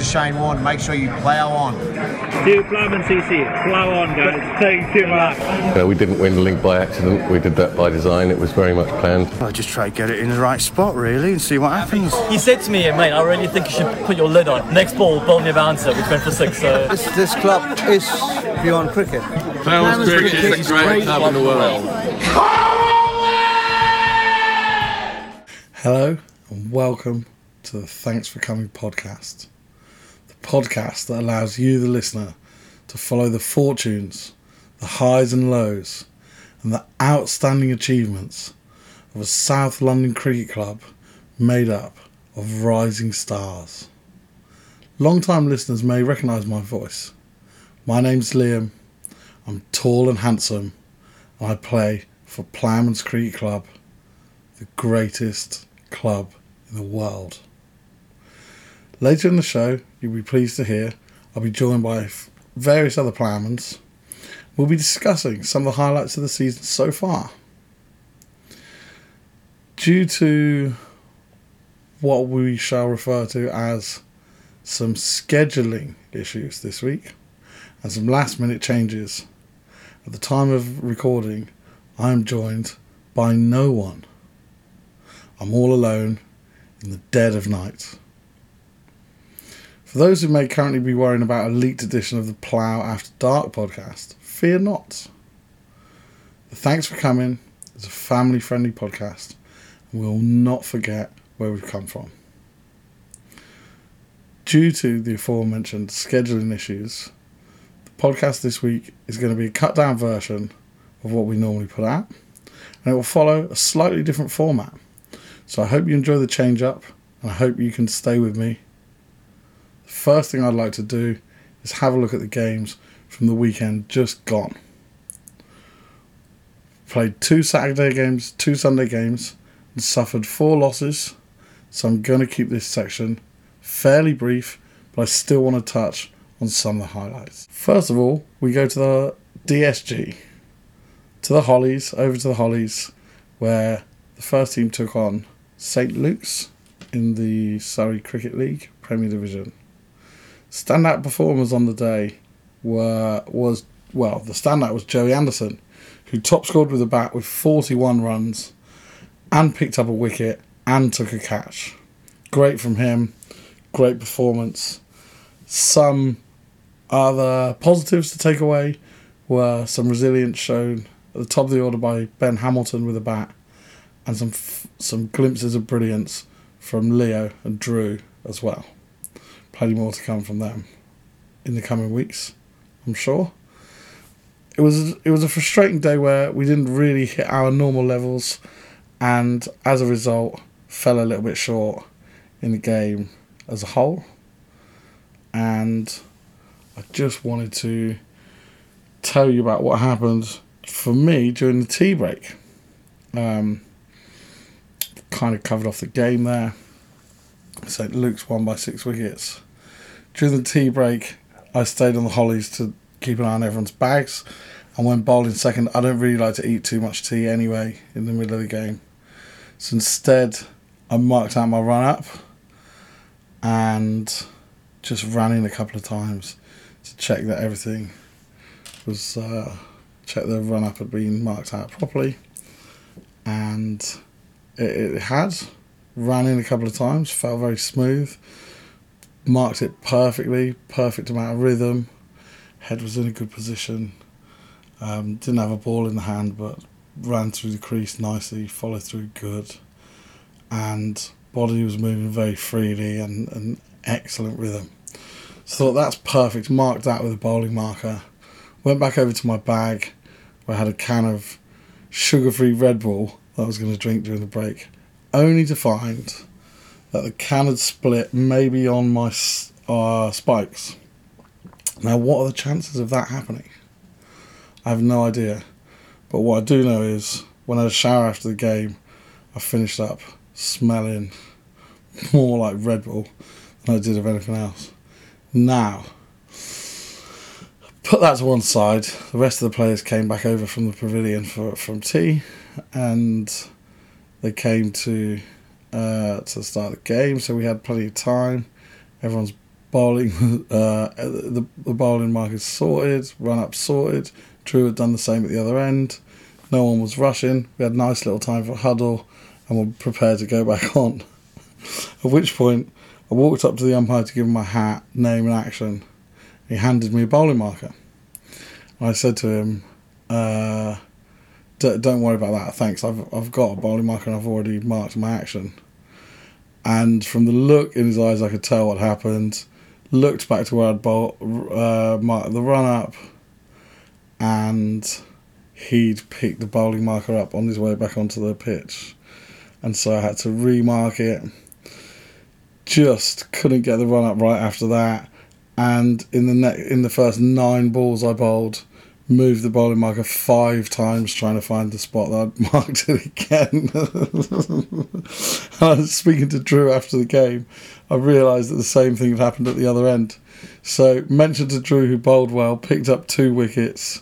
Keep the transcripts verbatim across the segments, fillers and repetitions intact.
to Shane Warne, make sure you plough on. Do Ploughmen's C C, plough on, guys. Thank you much. Uh, we didn't win the link by accident, we did that by design, it was very much planned. I just try to get it in the right spot, really, and see what happens. He said to me, yeah, mate, I really think you should put your lid on. Next ball, bowling your bouncer, which went for six. So. This, this club is beyond cricket. Ploughmen's Cricket is the greatest club in the world. Hello and welcome to the Thanks For Coming podcast, the podcast that allows you, the listener, to follow the fortunes, the highs and lows, and the outstanding achievements of a South London cricket club made up of rising stars. Long-time listeners may recognise my voice. My name's Liam, I'm tall and handsome, and I play for Ploughmen's Cricket Club, the greatest club in the world. Later in the show, you'll be pleased to hear, I'll be joined by f- various other ploughmans. We'll be discussing some of the highlights of the season so far. Due to what we shall refer to as some scheduling issues this week and some last minute changes, at the time of recording, I am joined by no one. I'm all alone in the dead of night. For those who may currently be worrying about a leaked edition of the Plough After Dark podcast, fear not. The Thanks For Coming is a family-friendly podcast, and we will not forget where we've come from. Due to the aforementioned scheduling issues, the podcast this week is going to be a cut-down version of what we normally put out, and it will follow a slightly different format. So I hope you enjoy the change-up, and I hope you can stay with me. First thing I'd like to do is have a look at the games from the weekend just gone. Played two Saturday games, two Sunday games, and suffered four losses, so I'm going to keep this section fairly brief, but I still want to touch on some of the highlights. First of all, we go to the D S G, to the Hollies, over to the Hollies, where the first team took on St Luke's in the Surrey Cricket League, Premier Division. Standout performers on the day were was well the standout was Joey Anderson, who top scored with a bat with forty-one runs and picked up a wicket and took a catch. Great from him, great performance. Some other positives to take away were some resilience shown at the top of the order by Ben Hamilton with a bat, and some f- some glimpses of brilliance from Leo and Drew as well. Plenty more to come from them in the coming weeks, I'm sure. It was it was a frustrating day where we didn't really hit our normal levels, and as a result, fell a little bit short in the game as a whole. And I just wanted to tell you about what happened for me during the tea break. Um, kind of covered off the game there. St Luke's won by six wickets. During the tea break, I stayed on the Hollies to keep an eye on everyone's bags, and when bowling second, I don't really like to eat too much tea anyway in the middle of the game. So instead, I marked out my run-up and just ran in a couple of times to check that everything was... Uh, check the run-up had been marked out properly, and it, it had. Ran in a couple of times, felt very smooth, marked it perfectly, perfect amount of rhythm, head was in a good position, um, didn't have a ball in the hand, but ran through the crease nicely, followed through good, and body was moving very freely and, and excellent rhythm. So that's perfect, marked that with a bowling marker, went back over to my bag where I had a can of sugar-free Red Bull that I was going to drink during the break, only to find that the can had split maybe on my uh, spikes. Now, what are the chances of that happening? I have no idea. But what I do know is when I had a shower after the game, I finished up smelling more like Red Bull than I did of anything else. Now, put that to one side. The rest of the players came back over from the pavilion for from tea, and they came to uh, to start the game, so we had plenty of time. Everyone's bowling, uh, the, the bowling markers sorted, run-ups sorted. Drew had done the same at the other end. No one was rushing. We had a nice little time for a huddle and were prepared to go back on. At which point, I walked up to the umpire to give him my hat, name and action. He handed me a bowling marker. I said to him, uh, d- don't worry about that, thanks. I've, I've got a bowling marker and I've already marked my action. And from the look in his eyes, I could tell what happened. Looked back to where I'd bowl, uh, marked the run-up, and he'd picked the bowling marker up on his way back onto the pitch. And so I had to remark it. Just couldn't get the run-up right after that. And in the ne- in the first nine balls I bowled, moved the bowling marker five times trying to find the spot that I'd marked it again. And I was speaking to Drew after the game. I realised that the same thing had happened at the other end. So mentioned to Drew, who bowled well, picked up two wickets.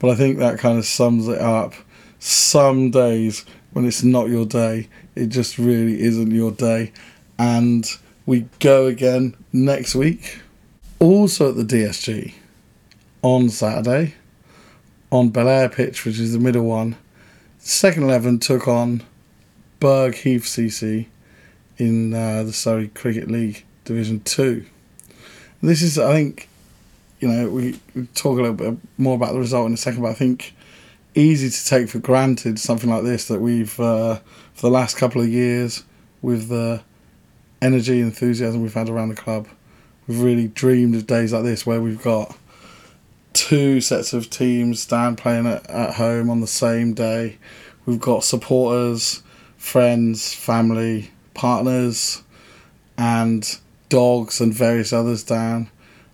But I think that kind of sums it up. Some days when it's not your day, it just really isn't your day. And we go again next week. Also at the D S G on Saturday, on Bel Air pitch, which is the middle one, second eleven took on Bergheath Heath C C in uh, the Surrey Cricket League Division Two. This is, I think, you know, we talk a little bit more about the result in a second, but I think easy to take for granted something like this that we've uh, for the last couple of years, with the energy and enthusiasm we've had around the club, we've really dreamed of days like this where we've got two sets of teams, stand playing at, at home on the same day. We've got supporters, friends, family, partners, and dogs and various others down,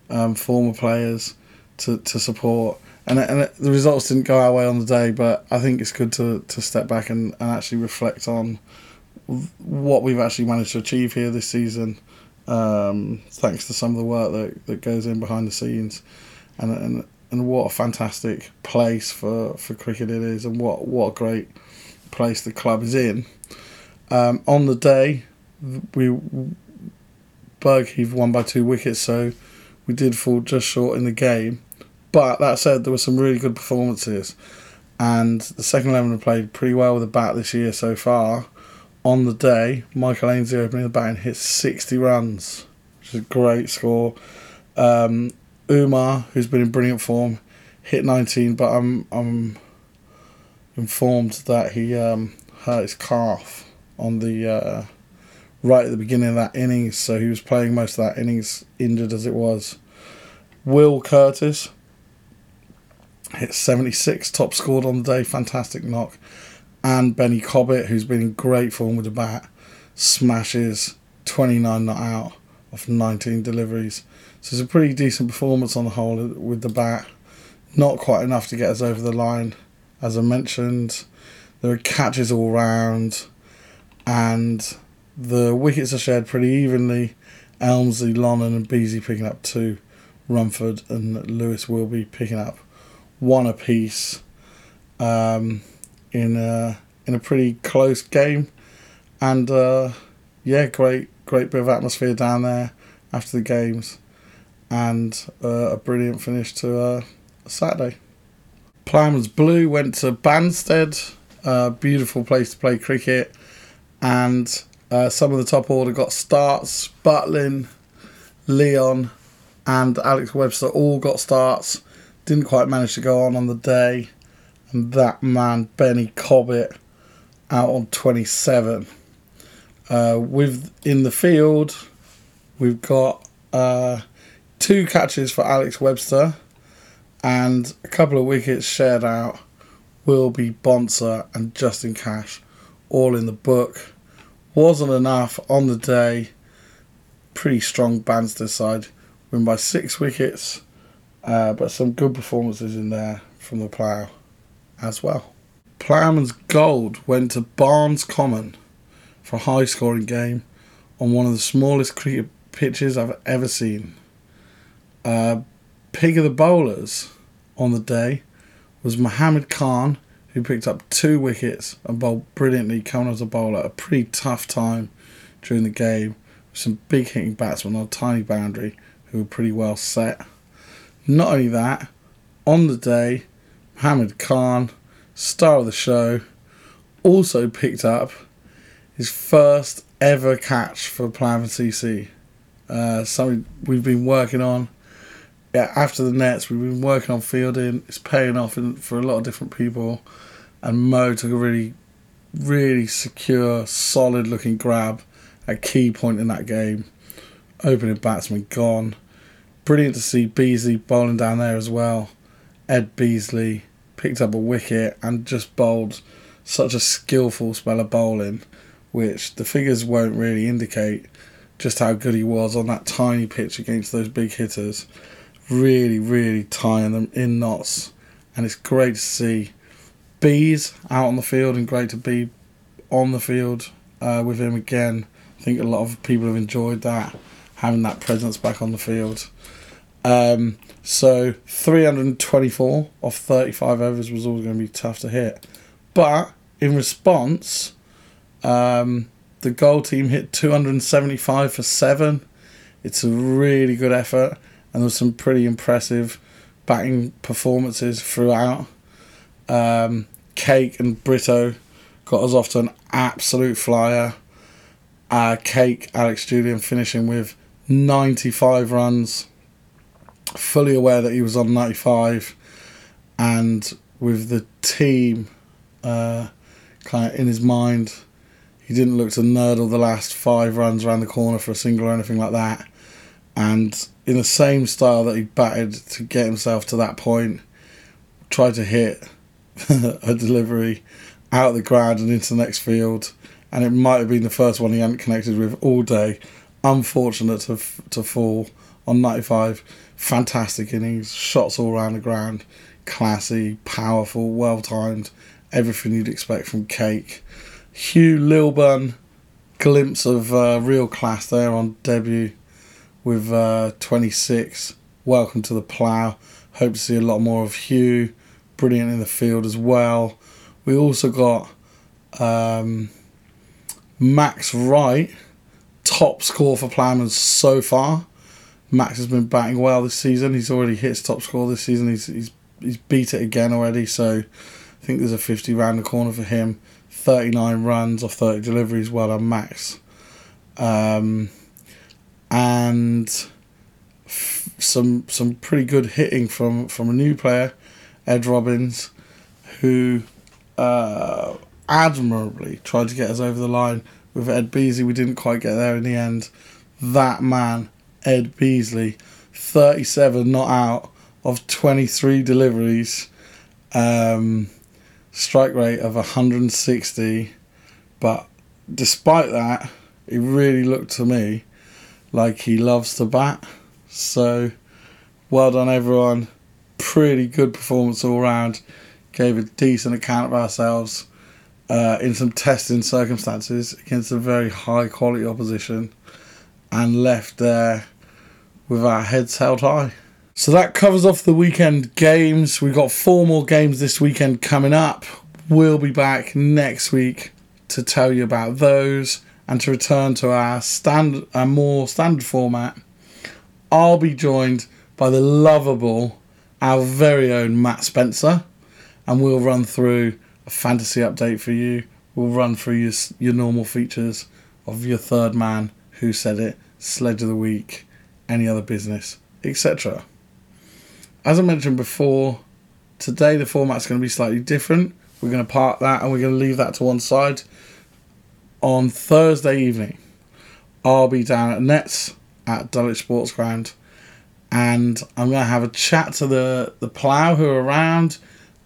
um, former players to, to support. And, and the results didn't go our way on the day, but I think it's good to, to step back and, and actually reflect on what we've actually managed to achieve here this season, um, thanks to some of the work that, that goes in behind the scenes. And, and and what a fantastic place for, for cricket it is, and what, what a great place the club is in. Um, on the day, we Bergheath won by two wickets, so we did fall just short in the game. But that said, there were some really good performances, and the second eleven have played pretty well with the bat this year so far. On the day, Michael Ainsley opening the bat and hit sixty runs, which is a great score. Um... Umar, who's been in brilliant form, hit nineteen, but I'm I'm informed that he um, hurt his calf on the uh, right at the beginning of that innings, so he was playing most of that innings injured as it was. Will Curtis hit seventy-six, top scored on the day, fantastic knock. And Benny Cobbett, who's been in great form with the bat, smashes twenty-nine not out off nineteen deliveries. So it's a pretty decent performance on the whole with the bat. Not quite enough to get us over the line, as I mentioned. There are catches all round, and the wickets are shared pretty evenly. Elmsley, Lonnan and Beasley picking up two. Rumford and Lewis will be picking up one apiece um, in a, in a pretty close game. And uh, yeah, great, great bit of atmosphere down there after the games. And uh, a brilliant finish to uh, Saturday. Ploughmen's Blue went to Banstead, a beautiful place to play cricket, and uh, some of the top order got starts. Butlin, Leon and Alex Webster all got starts, didn't quite manage to go on on the day, and that man Benny Cobbett out on twenty-seven. Uh, with in the field we've got uh, two catches for Alex Webster and a couple of wickets shared out. Wilby Bonser and Justin Cash all in the book. Wasn't enough on the day. Pretty strong Banstead side. Win by six wickets, uh, but some good performances in there from the Plough as well. Ploughmen's Gold went to Barnes Common for a high-scoring game on one of the smallest cricket pitches I've ever seen. Uh, Pig of the bowlers on the day was Mohammed Khan, who picked up two wickets and bowled brilliantly, coming as a bowler at a pretty tough time during the game. some big hitting batsmen on a tiny boundary who were pretty well set. Not only that, on the day, Mohammed Khan, star of the show, also picked up his first ever catch for Ploughmen's C C. Uh, something we've been working on. Yeah, after the nets, we've been working on fielding. It's paying off in, for a lot of different people. And Mo took a really, really secure, solid-looking grab at key point in that game. Opening batsman gone. Brilliant to see Beasley bowling down there as well. Ed Beasley picked up a wicket and just bowled such a skillful spell of bowling, which the figures won't really indicate just how good he was on that tiny pitch against those big hitters. Really, really tying them in knots. And it's great to see Bees out on the field and great to be on the field uh, with him again. I think a lot of people have enjoyed that, having that presence back on the field. Um, so three hundred twenty-four of thirty-five overs was always going to be tough to hit. But in response, um, the goal team hit two hundred seventy-five for seven. It's a really good effort. And there was some pretty impressive batting performances throughout. Um, Cake and Brito got us off to an absolute flyer. Uh, Cake, Alex Julian finishing with ninety-five runs. Fully aware that he was on ninety-five. And with the team uh, kind of in his mind, he didn't look to nurdle the last five runs around the corner for a single or anything like that. And in the same style that he batted to get himself to that point, tried to hit a delivery out of the ground and into the next field, and it might have been the first one he hadn't connected with all day. Unfortunate to to fall on ninety-five. Fantastic innings, shots all around the ground, classy, powerful, well-timed, everything you'd expect from Cake. Hugh Lilburn, glimpse of uh, real class there on debut with uh, twenty-six. Welcome to the Plough. Hope to see a lot more of Hugh. Brilliant in the field as well. We also got um, Max Wright, top score for Ploughmen's so far. Max has been batting well this season. He's already hit his top score this season. He's, he's, he's beat it again already, so I think there's a fifty round the corner for him. thirty-nine runs off thirty deliveries. Well done, Max. Um... And f- some some pretty good hitting from, from a new player, Ed Robbins, who uh, admirably tried to get us over the line. With Ed Beasley, we didn't quite get there in the end. That man, Ed Beasley, thirty-seven not out of twenty-three deliveries, um, strike rate of one hundred sixty. But despite that, it really looked to me like he loves to bat. So well done everyone. Pretty good performance all round. Gave a decent account of ourselves uh, in some testing circumstances against a very high quality opposition, and left there with our heads held high. So that covers off the weekend games. We've got four more games this weekend coming up. We'll be back next week to tell you about those and to return to our standard, our more standard format. I'll be joined by the lovable, our very own Matt Spencer, and we'll run through a fantasy update for you. We'll run through your, your normal features of your third man, who said it, sledge of the week, any other business, et cetera. As I mentioned before, today the format's going to be slightly different. We're going to park that and we're going to leave that to one side. On Thursday evening, I'll be down at Nets at Dulwich Sportsground, and I'm going to have a chat to the, the Plough who are around,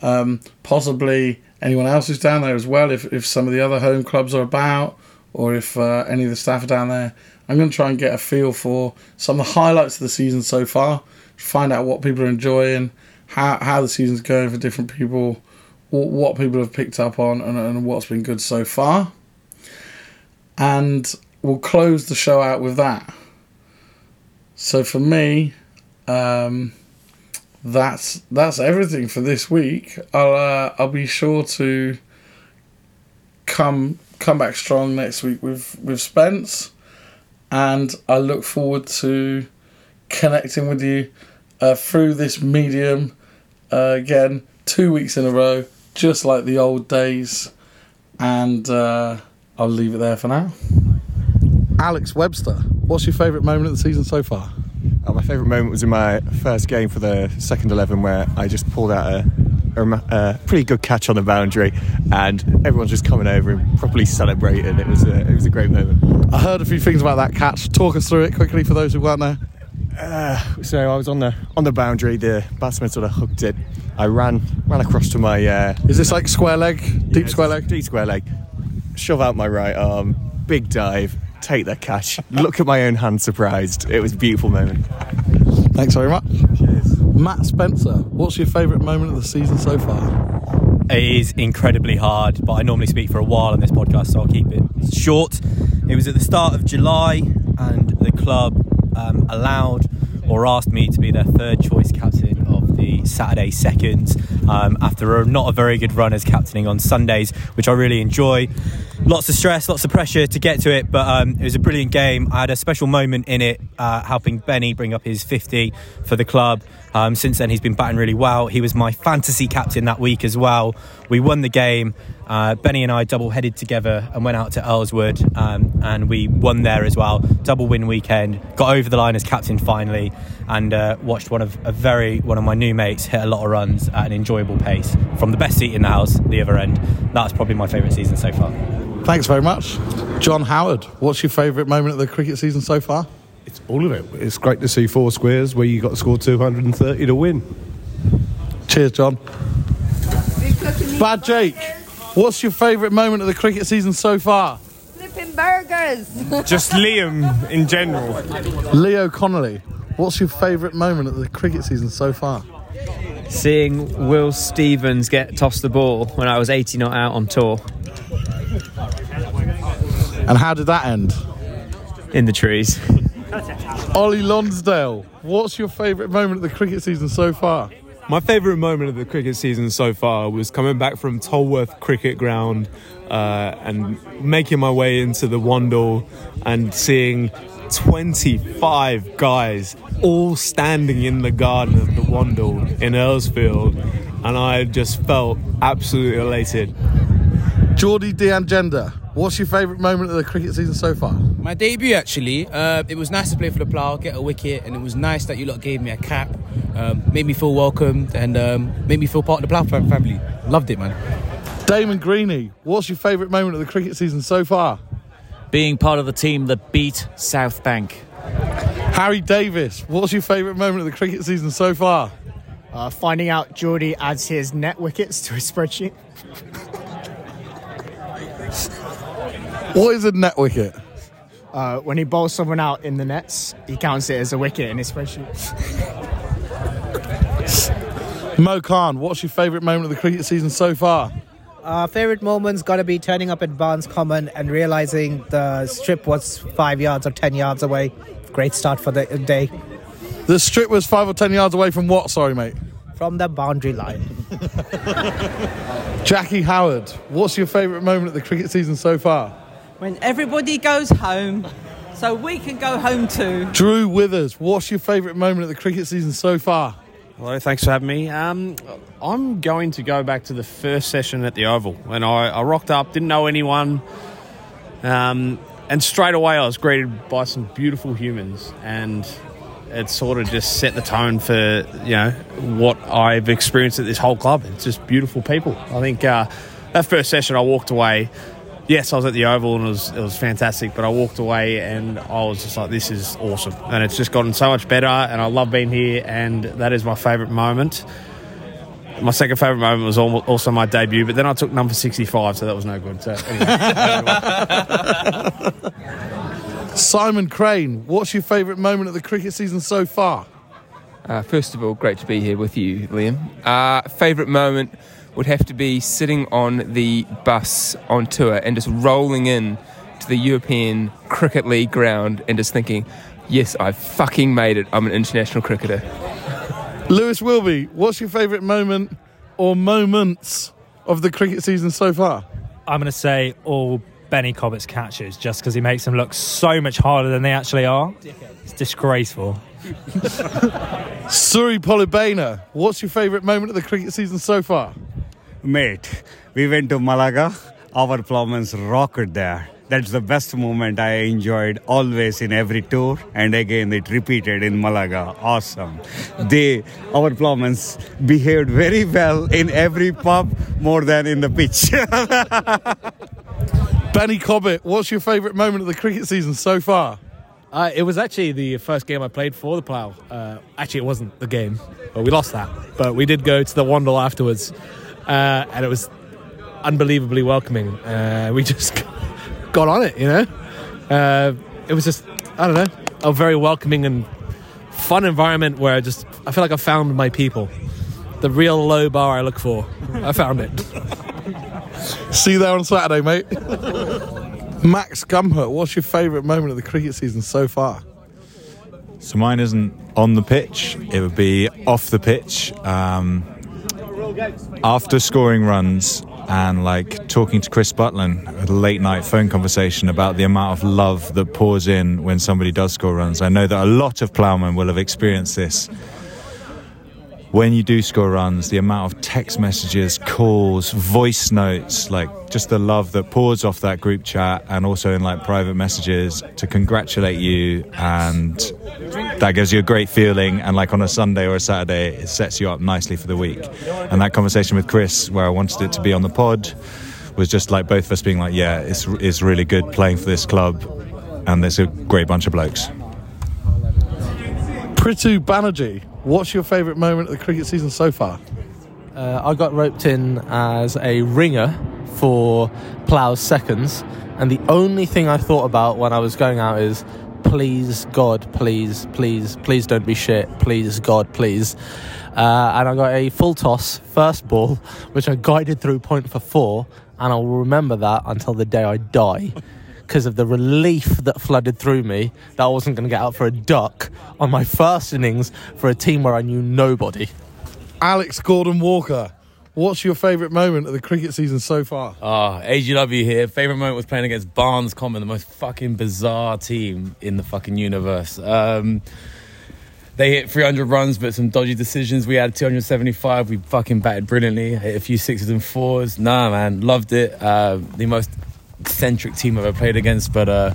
um, possibly anyone else who's down there as well, if, if some of the other home clubs are about, or if uh, any of the staff are down there. I'm going to try and get a feel for some of the highlights of the season so far, find out what people are enjoying, how, how the season's going for different people, what, what people have picked up on, and, and what's been good so far. And we'll close the show out with that. So for me, um, that's that's everything for this week. I'll uh, I'll be sure to come come back strong next week with with Spence, and I look forward to connecting with you uh, through this medium uh, again, two weeks in a row, just like the old days, and uh, I'll leave it there for now. Alex Webster, what's your favourite moment of the season so far? Uh, my favourite moment was in my first game for the second eleven, where I just pulled out a, a, a pretty good catch on the boundary, and everyone's just coming over and properly celebrating. It was a, it was a great moment. I heard a few things about that catch. Talk us through it quickly for those who weren't there. Uh, so I was on the on the boundary. The batsman sort of hooked it. I ran ran across to my. Uh, Is this like square leg? Deep yeah, square leg. Deep square leg. Shove out my right arm. Big dive. Take that catch. Look at my own hand surprised. It was a beautiful moment. Thanks very much. Cheers. Matt Spencer, what's your favourite moment of the season so far? It is incredibly hard, but I normally speak for a while on this podcast, so I'll keep it short. It was at the start of July, and the club um, allowed or asked me to be their third choice captain of the Saturday seconds um, after a, not a very good run as captaining on Sundays, which I really enjoy. Lots of stress, lots of pressure to get to it, but um, it was a brilliant game. I had a special moment in it, uh, helping Benny bring up his fifty for the club. Um, since then, he's been batting really well. He was my fantasy captain that week as well. We won the game. Uh, Benny and I double-headed together and went out to Earlswood, um, and we won there as well. Double win weekend. Got over the line as captain finally, and uh, watched one of a very one of my new mates hit a lot of runs at an enjoyable pace from the best seat in the house, the other end. That's probably my favourite season so far. Thanks very much. John Howard, what's your favourite moment of the cricket season so far? It's all of it. It's great to see four squares where you got to score two hundred thirty to win. Cheers, John. Bad Jake, what's your favourite moment of the cricket season so far? Flipping burgers. Just Liam in general. Leo Connolly, what's your favourite moment of the cricket season so far? Seeing Will Stevens get tossed the ball when I was eighty not out on tour. And how did that end? In the trees. Ollie Lonsdale, what's your favourite moment of the cricket season so far? My favourite moment of the cricket season so far was coming back from Tolworth Cricket Ground uh, and making my way into the Wandle and seeing twenty-five guys all standing in the garden of the Wandle in Earlsfield, and I just felt absolutely elated. Geordie D'Angenda, what's your favourite moment of the cricket season so far? My debut, actually. Uh, it was nice to play for the Plough, get a wicket, and it was nice that you lot gave me a cap. Um, made me feel welcomed and um, made me feel part of the Plough family. Loved it, man. Damon Greeney, what's your favourite moment of the cricket season so far? Being part of the team that beat South Bank. Harry Davis, what's your favourite moment of the cricket season so far? Uh, finding out Geordie adds his net wickets to his spreadsheet. What is a net wicket? Uh, when he bowls someone out in the nets, he counts it as a wicket in his spreadsheet. Mo Khan, what's your favourite moment of the cricket season so far? Uh, favourite moment's got to be turning up at Barnes Common and realising the strip was five yards or ten yards away. Great start for the day. The strip was five or ten yards away from what, sorry, mate? From the boundary line. Jackie Howard, what's your favourite moment of the cricket season so far? When everybody goes home, so we can go home too. Drew Withers, what's your favourite moment of the cricket season so far? Hello, thanks for having me. Um, I'm going to go back to the first session at the Oval. When I, I rocked up, didn't know anyone, um, and straight away I was greeted by some beautiful humans, and it sort of just set the tone for, you know, what I've experienced at this whole club. It's just beautiful people. I think uh, that first session I walked away... Yes, I was at the Oval and it was, it was fantastic, but I walked away and I was just like, this is awesome. And it's just gotten so much better, and I love being here, and that is my favourite moment. My second favourite moment was also my debut, but then I took number sixty-five, so that was no good. So, anyway. Simon Crane, what's your favourite moment of the cricket season so far? Uh, first of all, great to be here with you, Liam. Uh, favourite moment... would have to be sitting on the bus on tour and just rolling in to the European Cricket League ground and just thinking, yes, I've fucking made it. I'm an international cricketer. Lewis Wilby, what's your favourite moment or moments of the cricket season so far? I'm going to say all Benny Cobbett's catches just because he makes them look so much harder than they actually are. It's disgraceful. Surrey Polybena, what's your favourite moment of the cricket season so far? Mate, we went to Malaga. Our Ploughmen's rocket there. That's the best moment I enjoyed always in every tour. And again, it repeated in Malaga. Awesome. They, our Ploughmen's behaved very well in every pub, more than in the pitch. Benny Cobbett, what's your favourite moment of the cricket season so far? Uh, it was actually the first game I played for the Plough. Uh, actually, it wasn't the game. Well, we lost that. But we did go to the Wandle afterwards. Uh, and it was unbelievably welcoming. Uh, we just got on it, you know. Uh, it was just, I don't know, a very welcoming and fun environment where I just, I feel like I found my people. The real low bar I look for. I found it. See you there on Saturday, mate. Max Gumhut, what's your favourite moment of the cricket season so far? So mine isn't on the pitch. It would be off the pitch. Um, after scoring runs and like talking to Chris Butlin, a late night phone conversation about the amount of love that pours in when somebody does score runs. I know that a lot of Ploughmen will have experienced this. When you do score runs, the amount of text messages, calls, voice notes, like just the love that pours off that group chat and also in like private messages to congratulate you, and that gives you a great feeling, and like on a Sunday or a Saturday it sets you up nicely for the week. And that conversation with Chris, where I wanted it to be on the pod, was just like both of us being like, yeah, it's it's really good playing for this club and there's a great bunch of blokes. Ritu Banerjee, what's your favourite moment of the cricket season so far? Uh, I got roped in as a ringer for Plough's seconds, and the only thing I thought about when I was going out is, please God, please, please, please don't be shit, please God, please. Uh, and I got a full toss first ball, which I guided through point for four, and I'll remember that until the day I die. Because of the relief that flooded through me that I wasn't going to get out for a duck on my first innings for a team where I knew nobody. Alex Gordon-Walker, what's your favourite moment of the cricket season so far? Ah, oh, A G W here. Favourite moment was playing against Barnes Common, the most fucking bizarre team in the fucking universe. Um, they hit three hundred runs, but some dodgy decisions. We had two hundred seventy-five. We fucking batted brilliantly. Hit a few sixes and fours. Nah, man, loved it. Uh, the most eccentric team I've ever played against, but uh,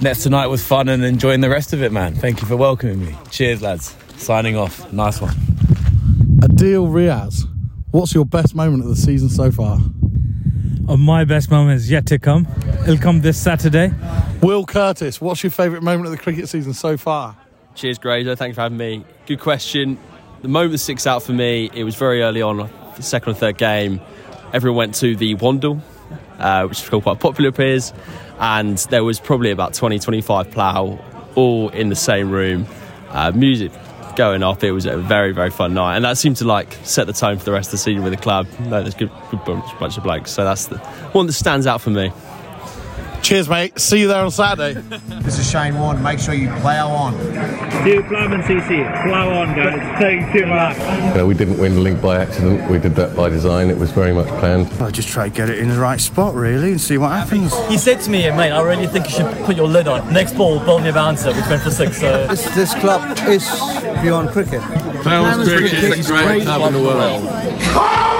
Nets tonight was fun and enjoying the rest of it, man. Thank you for welcoming me. Cheers, lads. Signing off. Nice one. Adil Riaz, what's your best moment of the season so far? Oh, my best moment is yet to come. It'll come this Saturday. Will Curtis, what's your favourite moment of the cricket season so far? Cheers, Grazer. Thanks for having me. Good question. The moment that sticks out for me, it was very early on, the second or third game. Everyone went to the Wandle, Uh, which is quite popular appears, and there was probably about twenty to twenty-five Plough all in the same room, uh, music going off. It was a very very fun night, and that seemed to like set the tone for the rest of the season with the club. No, there's a good, good bunch, bunch of blokes, so that's the one that stands out for me. Cheers, mate. See you there on Saturday. This is Shane Warne. Make sure you plough on. New Ploughmen's C C. Plough on, guys. Thank you, Mark. No, we didn't win the league by accident. We did that by design. It was very much planned. I just try to get it in the right spot, really, and see what happens. He said to me, mate, I really think you should put your lid on. Next ball, bowl me a bouncer, which went for six. So This, this club is beyond cricket. Ploughmen's cricket is the greatest club in the world.